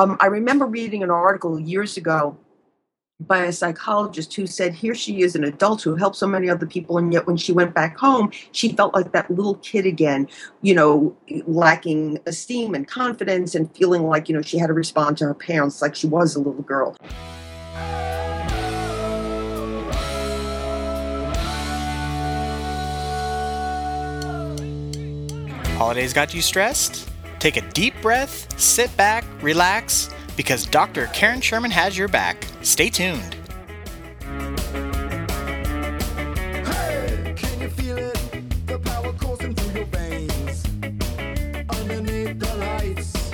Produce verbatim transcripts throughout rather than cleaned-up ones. Um, I remember reading an article years ago by a psychologist who said, here she is, an adult who helped so many other people, and yet when she went back home, she felt like that little kid again, you know, lacking esteem and confidence and feeling like, you know, she had to respond to her parents like she was a little girl. Holidays got you stressed? Take a deep breath, sit back, relax, because Doctor Karen Sherman has your back. Stay tuned. Hey, can you feel it? The power coursing through your veins. Underneath the lights.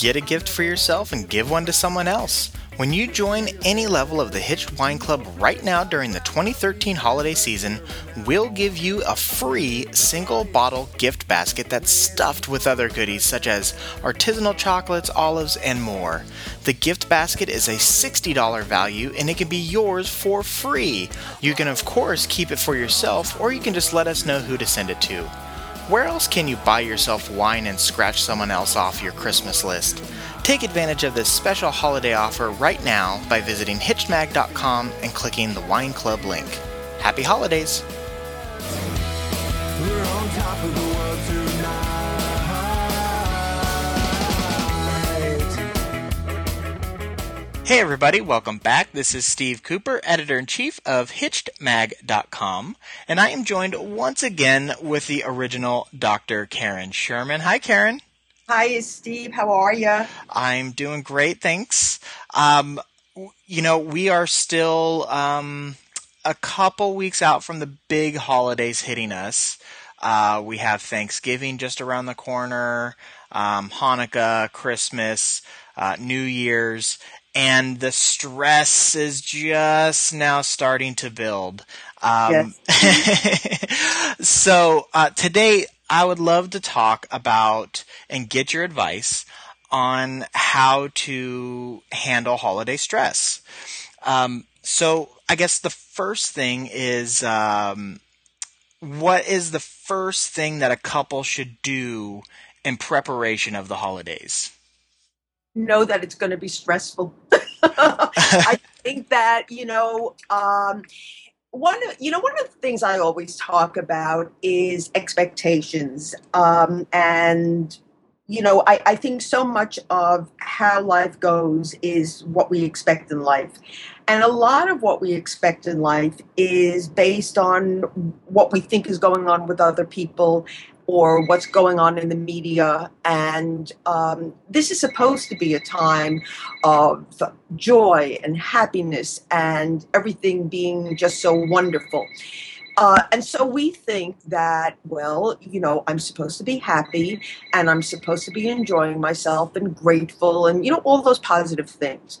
Get a gift for yourself and give one to someone else. When you join any level of the Hitched Wine Club right now during the twenty thirteen holiday season, we'll give you a free single bottle gift basket that's stuffed with other goodies such as artisanal chocolates, olives, and more. The gift basket is a sixty dollars value and it can be yours for free. You can of course keep it for yourself, or you can just let us know who to send it to. Where else can you buy yourself wine and scratch someone else off your Christmas list? Take advantage of this special holiday offer right now by visiting hitched mag dot com and clicking the Wine Club link. Happy holidays! We're on top of the world tonight. Hey everybody, welcome back. This is Steve Cooper, editor-in-chief of hitched mag dot com, and I am joined once again with the original Doctor Karen Sherman. Hi, Karen. Hi, Steve. How are you? I'm doing great, thanks. Um, you know, we are still um, a couple weeks out from the big holidays hitting us. Uh, we have Thanksgiving just around the corner, um, Hanukkah, Christmas, uh, New Year's, and the stress is just now starting to build. Um, yes. so uh, today, I would love to talk about and get your advice on how to handle holiday stress. Um, so I guess the first thing is, um, what is the first thing that a couple should do in preparation of the holidays? Know that it's going to be stressful. I think that, you know, um, One, you know, one of the things I always talk about is expectations. Um, and, you know, I, I think so much of how life goes is what we expect in life. And a lot of what we expect in life is based on what we think is going on with other people or what's going on in the media. And um, this is supposed to be a time of joy and happiness and everything being just so wonderful. Uh, and so we think that, well, you know, I'm supposed to be happy and I'm supposed to be enjoying myself and grateful and, you know, all those positive things.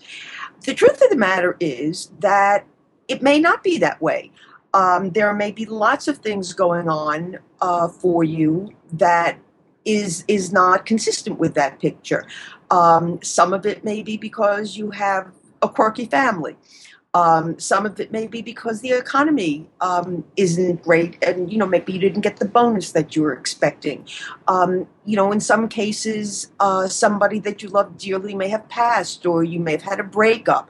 The truth of the matter is that it may not be that way. Um, there may be lots of things going on uh, for you that is is not consistent with that picture. Um, some of it may be because you have a quirky family. Um, some of it may be because the economy um, isn't great, and you know maybe you didn't get the bonus that you were expecting. Um, you know, in some cases, uh, somebody that you love dearly may have passed, or you may have had a breakup.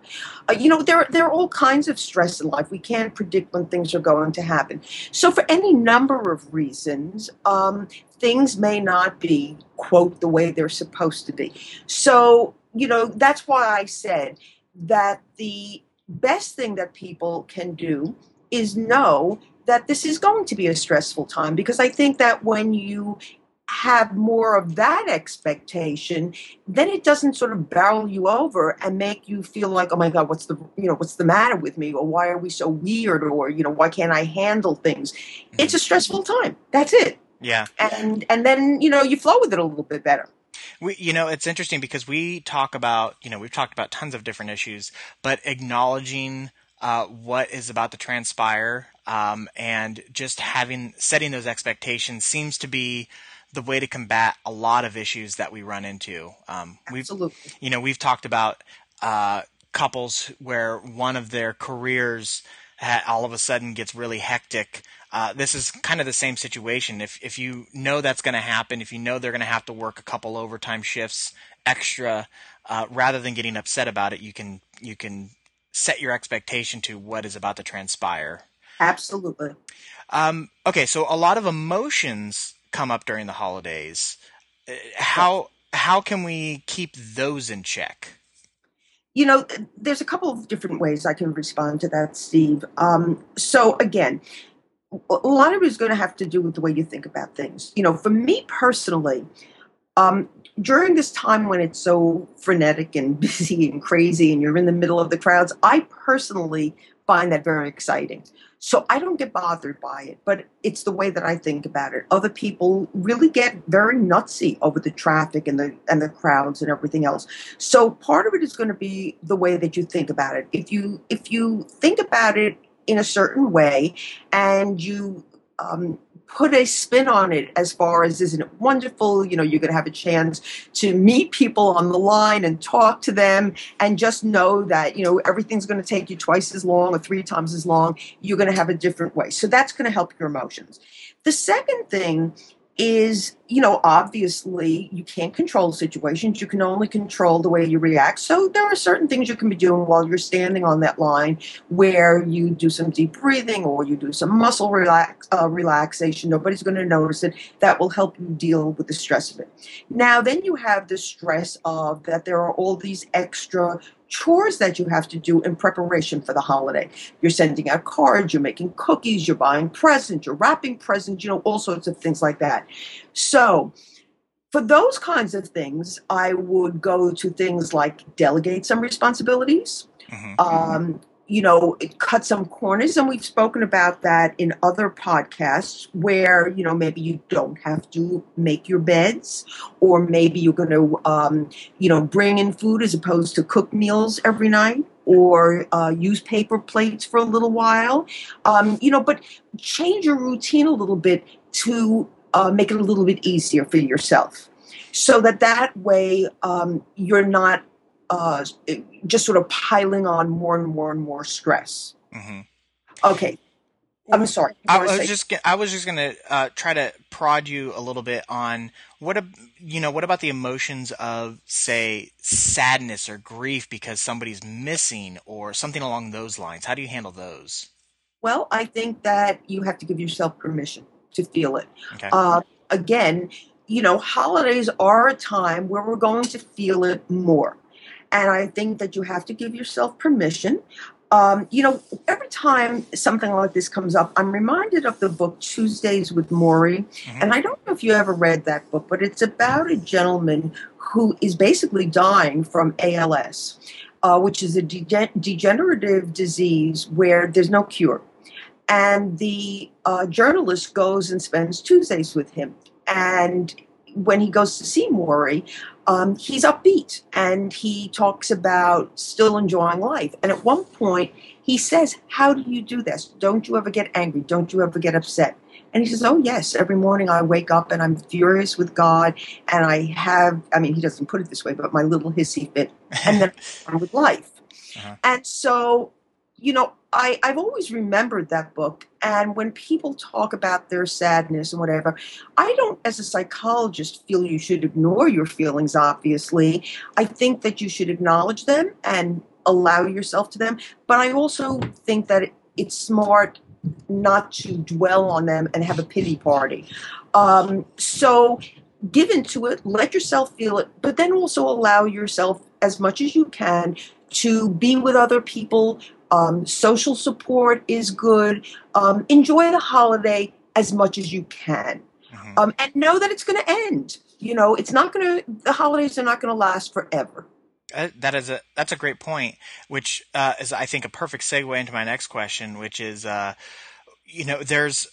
Uh, you know, there there are all kinds of stress in life. We can't predict when things are going to happen. So, for any number of reasons, um, things may not be, quote, the way they're supposed to be. So, you know, that's why I said that the best thing that people can do is know that this is going to be a stressful time, because I think that when you have more of that expectation, then it doesn't sort of barrel you over and make you feel like, oh my God, what's the, you know, what's the matter with me? Or why are we so weird? Or, you know, why can't I handle things? It's a stressful time. That's it. Yeah. And, and then, you know, you flow with it a little bit better. We, you know, it's interesting because we talk about, you know, we've talked about tons of different issues, but acknowledging uh, what is about to transpire um, and just having setting those expectations seems to be the way to combat a lot of issues that we run into. Um, Absolutely. We've, you know, we've talked about uh, couples where one of their careers all of a sudden gets really hectic uh, this is kind of the same situation. If if you know that's going to happen, if you know they're going to have to work a couple overtime shifts extra, uh, rather than getting upset about it, you can you can set your expectation to what is about to transpire. Absolutely. Um, okay, so a lot of emotions come up during the holidays. How how can we keep those in check? You know, there's a couple of different ways I can respond to that, Steve. Um, so again, a lot of it is going to have to do with the way you think about things. You know, for me personally, um, during this time when it's so frenetic and busy and crazy and you're in the middle of the crowds, I personally find that very exciting. So I don't get bothered by it, but it's the way that I think about it. Other people really get very nutsy over the traffic and the and the crowds and everything else. So part of it is going to be the way that you think about it. If you if you think about it in a certain way and you um, put a spin on it as far as, isn't it wonderful? You know, you're going to have a chance to meet people on the line and talk to them, and just know that, you know, everything's going to take you twice as long or three times as long. You're going to have a different way. So that's going to help your emotions. The second thing is, you know, obviously you can't control situations. You can only control the way you react. So there are certain things you can be doing while you're standing on that line, where you do some deep breathing or you do some muscle relax, uh, relaxation. Nobody's going to notice it. That will help you deal with the stress of it. Now, then you have the stress of that there are all these extra chores that you have to do in preparation for the holiday. You're sending out cards, you're making cookies, you're buying presents, you're wrapping presents, you know, all sorts of things like that. So for those kinds of things, I would go to things like delegate some responsibilities, mm-hmm. um, you know, cut some corners. And we've spoken about that in other podcasts where, you know, maybe you don't have to make your beds, or maybe you're going to, um, you know, bring in food as opposed to cook meals every night, or uh, use paper plates for a little while, um, you know, but change your routine a little bit to uh, make it a little bit easier for yourself, so that that way um, you're not Uh, just sort of piling on more and more and more stress. Mm-hmm. Okay. I'm sorry. I was, just, I was just going to uh, try to prod you a little bit on what, you know, what about the emotions of, say, sadness or grief because somebody's missing or something along those lines? How do you handle those? Well, I think that you have to give yourself permission to feel it. Okay. Uh, again, you know, holidays are a time where we're going to feel it more. And I think that you have to give yourself permission. Um, you know, every time something like this comes up, I'm reminded of the book Tuesdays with Morrie. Mm-hmm. And I don't know if you ever read that book, but it's about a gentleman who is basically dying from A L S, uh, which is a de- degenerative disease where there's no cure. And the uh, journalist goes and spends Tuesdays with him. And when he goes to see Morrie, Um, he's upbeat, and he talks about still enjoying life. And at one point, he says, how do you do this? Don't you ever get angry? Don't you ever get upset? And he says, oh, yes, every morning I wake up and I'm furious with God, and I have, I mean, he doesn't put it this way, but my little hissy fit, and then I'm with life. Uh-huh. And so, you know, I, I've always remembered that book. And when people talk about their sadness and whatever, I don't, as a psychologist, feel you should ignore your feelings, obviously. I think that you should acknowledge them and allow yourself to them. But I also think that it's smart not to dwell on them and have a pity party. Um, so give into it, let yourself feel it, but then also allow yourself as much as you can to be with other people. Um, social support is good. Um, enjoy the holiday as much as you can. Mm-hmm. Um, and know that it's going to end. You know, it's not going to, the holidays are not going to last forever. Uh, that is a, that's a great point, which uh, is, I think, a perfect segue into my next question, which is, uh, you know, there's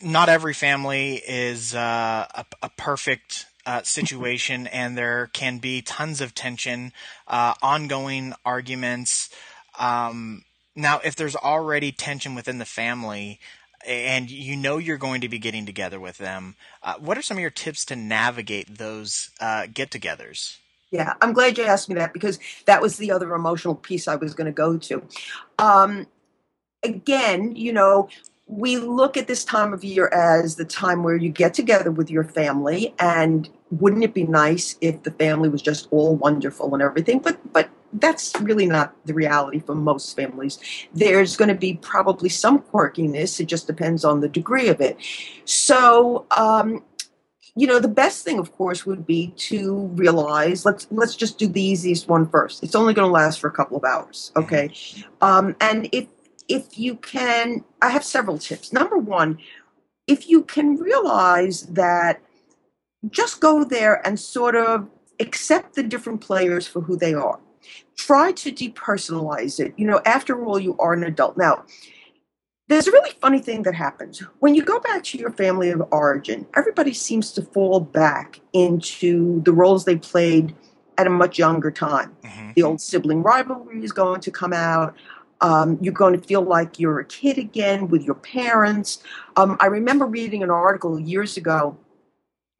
not every family is uh, a, a perfect Uh, situation, and there can be tons of tension, uh, ongoing arguments. Um, now, if there's already tension within the family, and you know you're going to be getting together with them, uh, what are some of your tips to navigate those uh, get-togethers? Yeah, I'm glad you asked me that, because that was the other emotional piece I was going to go to. Um, again, you know, we look at this time of year as the time where you get together with your family, and wouldn't it be nice if the family was just all wonderful and everything? But but that's really not the reality for most families. There's going to be probably some quirkiness. It just depends on the degree of it. So, um, you know, the best thing, of course, would be to realize, let's let's just do the easiest one first. It's only going to last for a couple of hours, okay? Um, and if If you can, I have several tips. Number one, if you can realize that, just go there and sort of accept the different players for who they are. Try to depersonalize it. You know, after all, you are an adult. Now, there's a really funny thing that happens. When you go back to your family of origin, everybody seems to fall back into the roles they played at a much younger time. Mm-hmm. The old sibling rivalry is going to come out. Um, you're going to feel like you're a kid again with your parents. Um, I remember reading an article years ago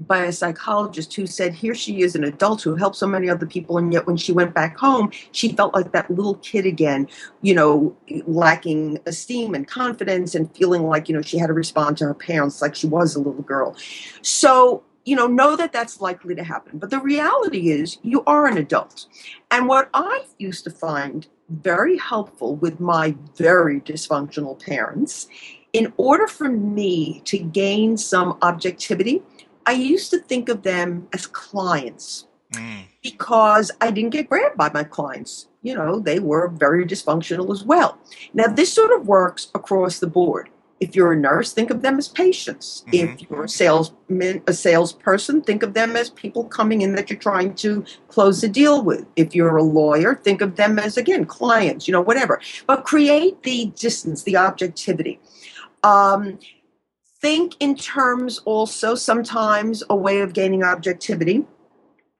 by a psychologist who said, here she is, an adult who helped so many other people, and yet when she went back home, she felt like that little kid again, you know, lacking esteem and confidence and feeling like, you know, she had to respond to her parents like she was a little girl. So, you know, know that that's likely to happen. But the reality is you are an adult. And what I used to find very helpful with my very dysfunctional parents, in order for me to gain some objectivity, I used to think of them as clients mm. because I didn't get grabbed by my clients. You know, they were very dysfunctional as well. Now, this sort of works across the board. If you're a nurse, think of them as patients. Mm-hmm. If you're a salesman, a salesperson, think of them as people coming in that you're trying to close a deal with. If you're a lawyer, think of them as, again, clients, you know, whatever. But create the distance, the objectivity. Um, think in terms also, sometimes a way of gaining objectivity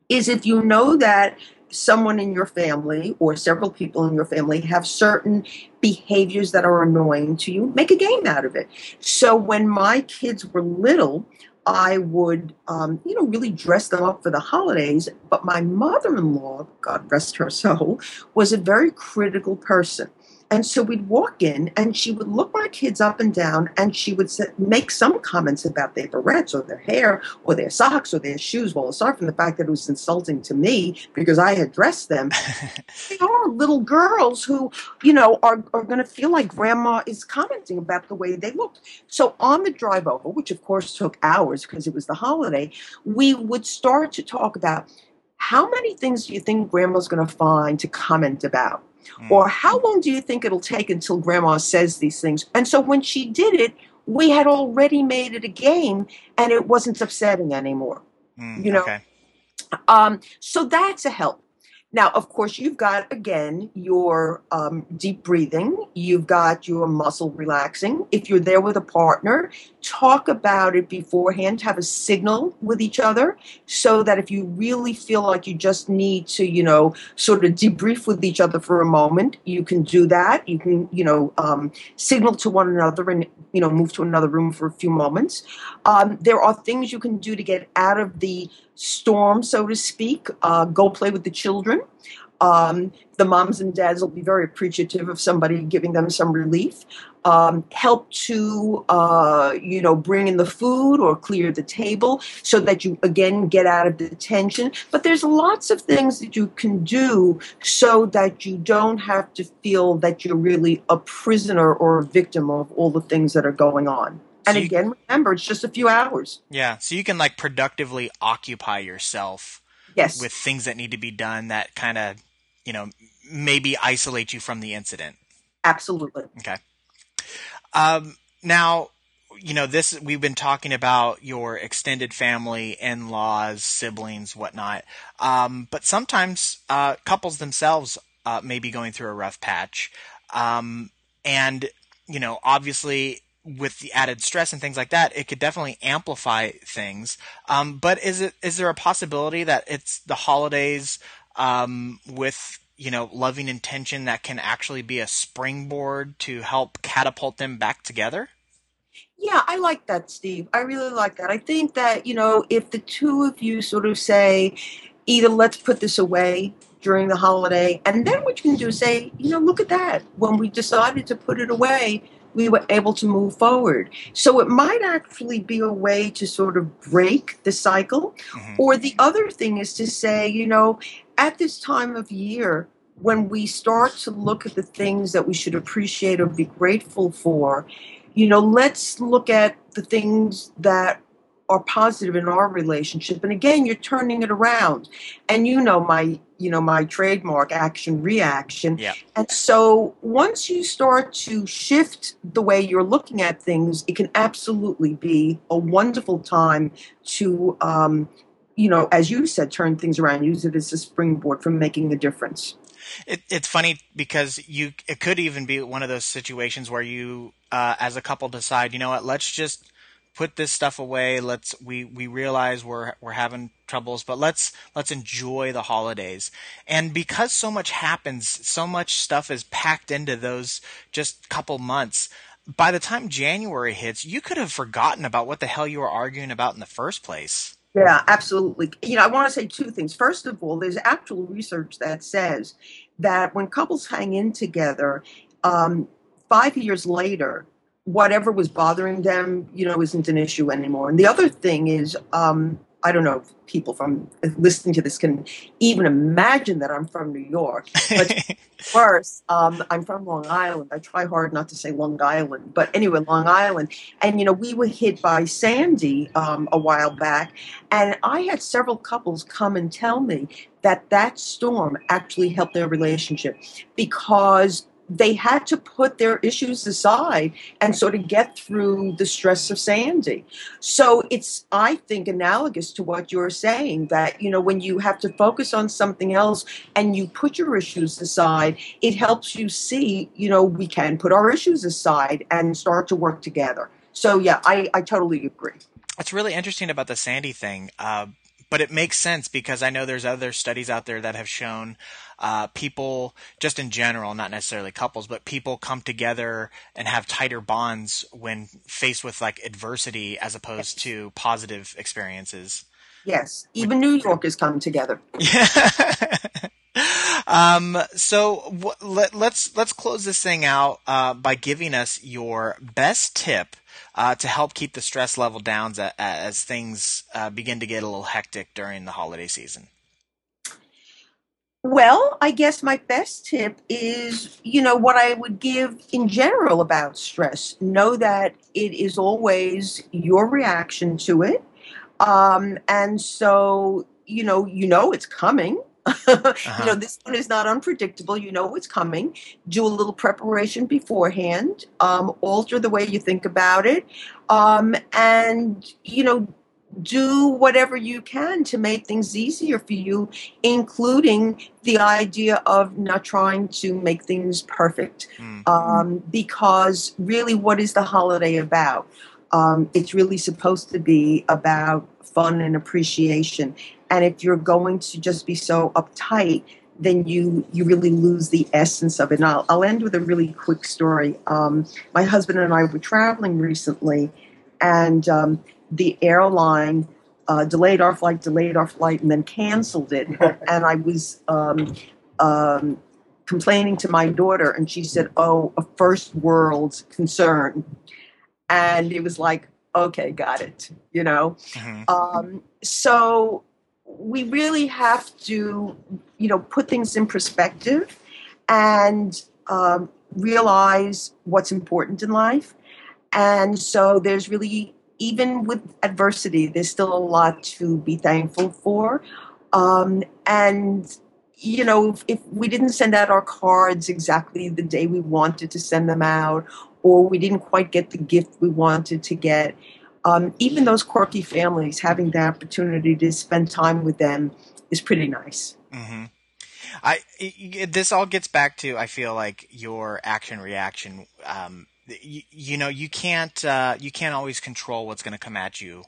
is if you know that someone in your family or several people in your family have certain behaviors that are annoying to you, make a game out of it. So when my kids were little, I would, um, you know, really dress them up for the holidays. But my mother-in-law, God rest her soul, was a very critical person. And so we'd walk in and she would look my kids up and down and she would make some comments about their barrettes or their hair or their socks or their shoes. Well, aside from the fact that it was insulting to me because I had dressed them, they are little girls who, you know, are, are going to feel like grandma is commenting about the way they looked. So on the drive over, which of course took hours because it was the holiday, we would start to talk about how many things do you think grandma's going to find to comment about? Mm. Or how long do you think it'll take until grandma says these things? And so when she did it, we had already made it a game and it wasn't upsetting anymore, mm, you know? Okay. Um, so that's a help. Now, of course, you've got, again, your um, deep breathing. You've got your muscle relaxing. If you're there with a partner, talk about it beforehand. Have a signal with each other so that if you really feel like you just need to, you know, sort of debrief with each other for a moment, you can do that. You can, you know, um, signal to one another and, you know, move to another room for a few moments. Um, there are things you can do to get out of the storm, so to speak. Uh, go play with the children. Um, the moms and dads will be very appreciative of somebody giving them some relief. Um, help to, uh, you know, bring in the food or clear the table so that you, again, get out of the tension. But there's lots of things that you can do so that you don't have to feel that you're really a prisoner or a victim of all the things that are going on. And so you, again, remember, it's just a few hours. Yeah. So you can like productively occupy yourself yes. with things that need to be done that kind of, you know, maybe isolate you from the incident. Absolutely. Okay. Um, now, you know, this, we've been talking about your extended family, in-laws, siblings, whatnot. Um, but sometimes, uh, couples themselves, uh, may be going through a rough patch. Um, and, you know, obviously, with the added stress and things like that, it could definitely amplify things. Um, but is it, is there a possibility that it's the holidays, um, with, you know, loving intention that can actually be a springboard to help catapult them back together? Yeah, I like that, Steve. I really like that. I think that, you know, if the two of you sort of say, either let's put this away during the holiday, and then what you can do is say, you know, look at that. When we decided to put it away, we were able to move forward. So it might actually be a way to sort of break the cycle. Mm-hmm. Or the other thing is to say, you know, at this time of year, when we start to look at the things that we should appreciate or be grateful for, you know, let's look at the things that are positive in our relationship. And again, you're turning it around. And you know my, you know, my trademark, action, reaction. Yeah. And so once you start to shift the way you're looking at things, it can absolutely be a wonderful time to, um, you know, as you said, turn things around, use it as a springboard for making a difference. It, it's funny because you it could even be one of those situations where you, uh, as a couple, decide, you know what, let's just put this stuff away. Let's we, we realize we're we're having troubles, but let's let's enjoy the holidays. And because so much happens, so much stuff is packed into those just couple months. By the time January hits, you could have forgotten about what the hell you were arguing about in the first place. Yeah, absolutely. You know, I want to say two things. First of all, there's actual research that says that when couples hang in together, um, five years later, whatever was bothering them, you know, isn't an issue anymore. And the other thing is, um, I don't know if people from listening to this can even imagine that I'm from New York. But worse, um, I'm from Long Island. I try hard not to say Long Island. But anyway, Long Island. And, you know, we were hit by Sandy um, a while back. And I had several couples come and tell me that that storm actually helped their relationship because they had to put their issues aside and sort of get through the stress of Sandy. So it's, I think, analogous to what you're saying, that, you know, when you have to focus on something else and you put your issues aside, it helps you see, you know, we can put our issues aside and start to work together. So, yeah, I, I totally agree. It's really interesting about the Sandy thing, uh, but it makes sense because I know there's other studies out there that have shown Uh, people just in general, not necessarily couples, but people come together and have tighter bonds when faced with like adversity as opposed to positive experiences. Yes. Even New Yorkers come together. Yeah. um, so w- let, let's, let's close this thing out uh, by giving us your best tip uh, to help keep the stress level down as, as things uh, begin to get a little hectic during the holiday season. Well, I guess my best tip is, you know, what I would give in general about stress. Know that it is always your reaction to it. Um, and so, you know, you know it's coming. Uh-huh. You know, this one is not unpredictable. You know it's coming. Do a little preparation beforehand. Um, alter the way you think about it. Um, and, you know, do whatever you can to make things easier for you, including the idea of not trying to make things perfect. Mm. Um, because really, what is the holiday about? Um, it's really supposed to be about fun and appreciation. And if you're going to just be so uptight, then you, you really lose the essence of it. And I'll, I'll end with a really quick story. Um, my husband and I were traveling recently, and um, the airline uh, delayed our flight, delayed our flight, and then canceled it. And I was um, um, complaining to my daughter, and she said, "Oh, a first world concern." And it was like, okay, got it, you know? Mm-hmm. Um, so we really have to, you know, put things in perspective and um, realize what's important in life. And so there's really, even with adversity, there's still a lot to be thankful for. Um, and, you know, if, if we didn't send out our cards exactly the day we wanted to send them out, or we didn't quite get the gift we wanted to get, um, even those quirky families, having the opportunity to spend time with them is pretty nice. Mm-hmm. I, it, this all gets back to, I feel like, your action-reaction. Um You, you know, you can't uh, you can't always control what's going to come at you,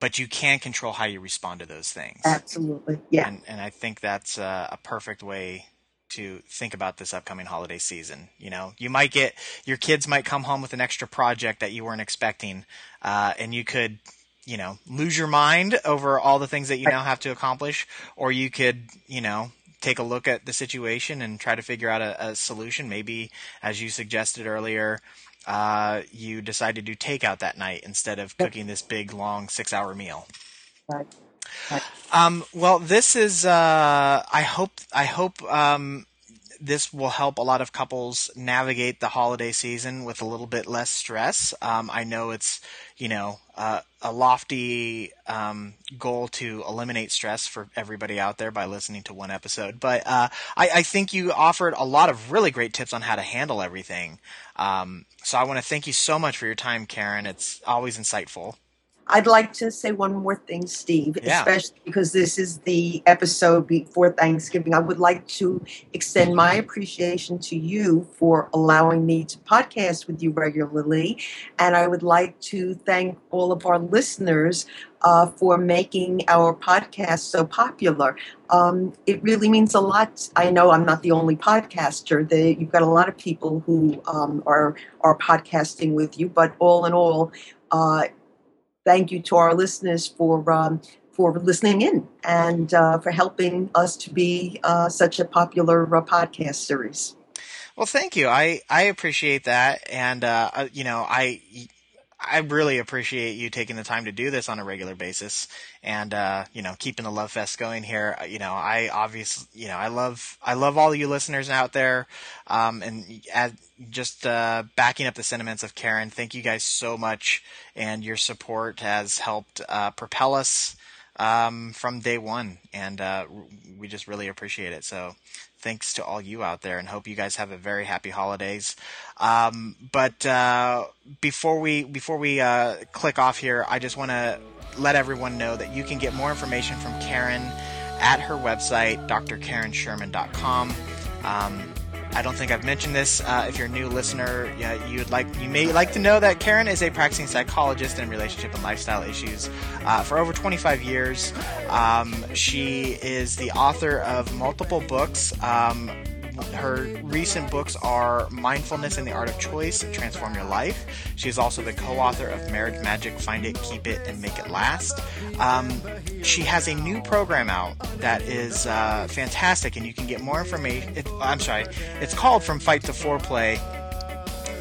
but you can control how you respond to those things. Absolutely, yeah. And, and I think that's uh, a perfect way to think about this upcoming holiday season. You know, you might get your kids might come home with an extra project that you weren't expecting, uh, and you could, you know, lose your mind over all the things that you now have to accomplish, or you could, you know, take a look at the situation and try to figure out a, a solution. Maybe, as you suggested earlier, uh, you decide to do takeout that night instead of cooking this big, long six-hour meal. Right. Right. Um, well, this is, uh, I hope, I hope, um, this will help a lot of couples navigate the holiday season with a little bit less stress. Um, I know it's, you know, uh, a lofty, um, goal to eliminate stress for everybody out there by listening to one episode. But, uh, I, I think you offered a lot of really great tips on how to handle everything. Um, so I want to thank you so much for your time, Karen. It's always insightful. I'd like to say one more thing, Steve, yeah. especially because this is the episode before Thanksgiving. I would like to extend my appreciation to you for allowing me to podcast with you regularly. And I would like to thank all of our listeners uh, for making our podcast so popular. Um, it really means a lot. I know I'm not the only podcaster. They, you've got a lot of people who um, are, are podcasting with you. But all in all, uh thank you to our listeners for um, for listening in and uh, for helping us to be uh, such a popular uh, podcast series. Well, thank you. I, I appreciate that, and uh, you know I I really appreciate you taking the time to do this on a regular basis, and uh, you know keeping the love fest going here. You know I obviously you know I love I love all you listeners out there, um, and as Just uh, backing up the sentiments of Karen, thank you guys so much, and your support has helped uh, propel us um, from day one, and uh, we just really appreciate it. So thanks to all you out there, and hope you guys have a very happy holidays. Um, but uh, before we before we uh, click off here, I just want to let everyone know that you can get more information from Karen at her website, D R karen sherman dot com. Um, I don't think I've mentioned this. Uh, if you're a new listener, yeah, you'd like you may like to know that Karen is a practicing psychologist in relationship and lifestyle issues uh, for over twenty-five years. Um, she is the author of multiple books. Um, her recent books are Mindfulness and the Art of Choice, Transform Your Life. She is also the co-author of Marriage Magic, Find It, Keep It, and Make It Last. Um, she has a new program out that is uh, fantastic, and you can get more information. It, I'm sorry. It's called From Fight to Foreplay,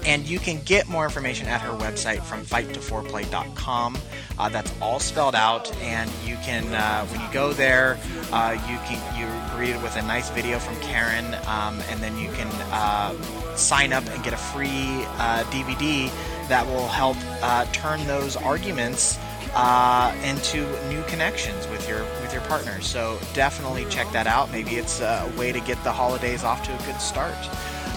and you can get more information at her website, from fight to foreplay dot com. Uh, that's all spelled out, and you can, uh, when you go there, uh, you can you read it with a nice video from Karen, um, and then you can uh, sign up and get a free uh, D V D that will help uh, turn those arguments uh, into new connections with your with your partner. So definitely check that out. Maybe it's a way to get the holidays off to a good start.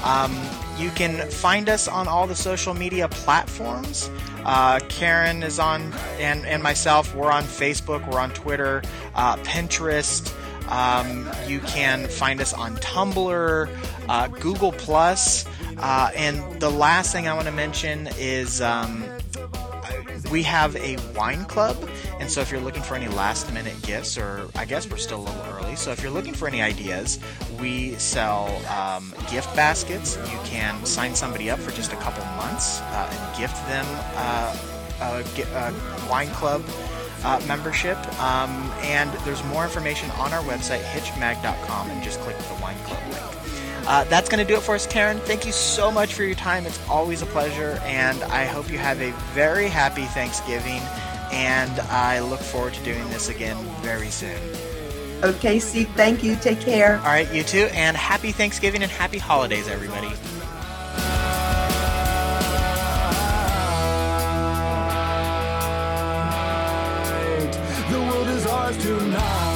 Um, you can find us on all the social media platforms. Uh, Karen is on, and, and myself, we're on Facebook, we're on Twitter, uh, Pinterest. Um, you can find us on Tumblr, uh, Google Plus. Uh, and the last thing I want to mention is um, we have a wine club. And so if you're looking for any last minute gifts, or I guess we're still a little early, so if you're looking for any ideas, we sell um, gift baskets. You can sign somebody up for just a couple months uh, and gift them uh, a, a wine club uh, membership. Um, and there's more information on our website, hitched mag dot com, and just click the wine club link. Uh, that's going to do it for us, Karen. Thank you so much for your time. It's always a pleasure, and I hope you have a very happy Thanksgiving. And I look forward to doing this again very soon. Okay, Steve, thank you. Take care. All right, you too. And happy Thanksgiving and happy holidays, everybody. The world is ours tonight.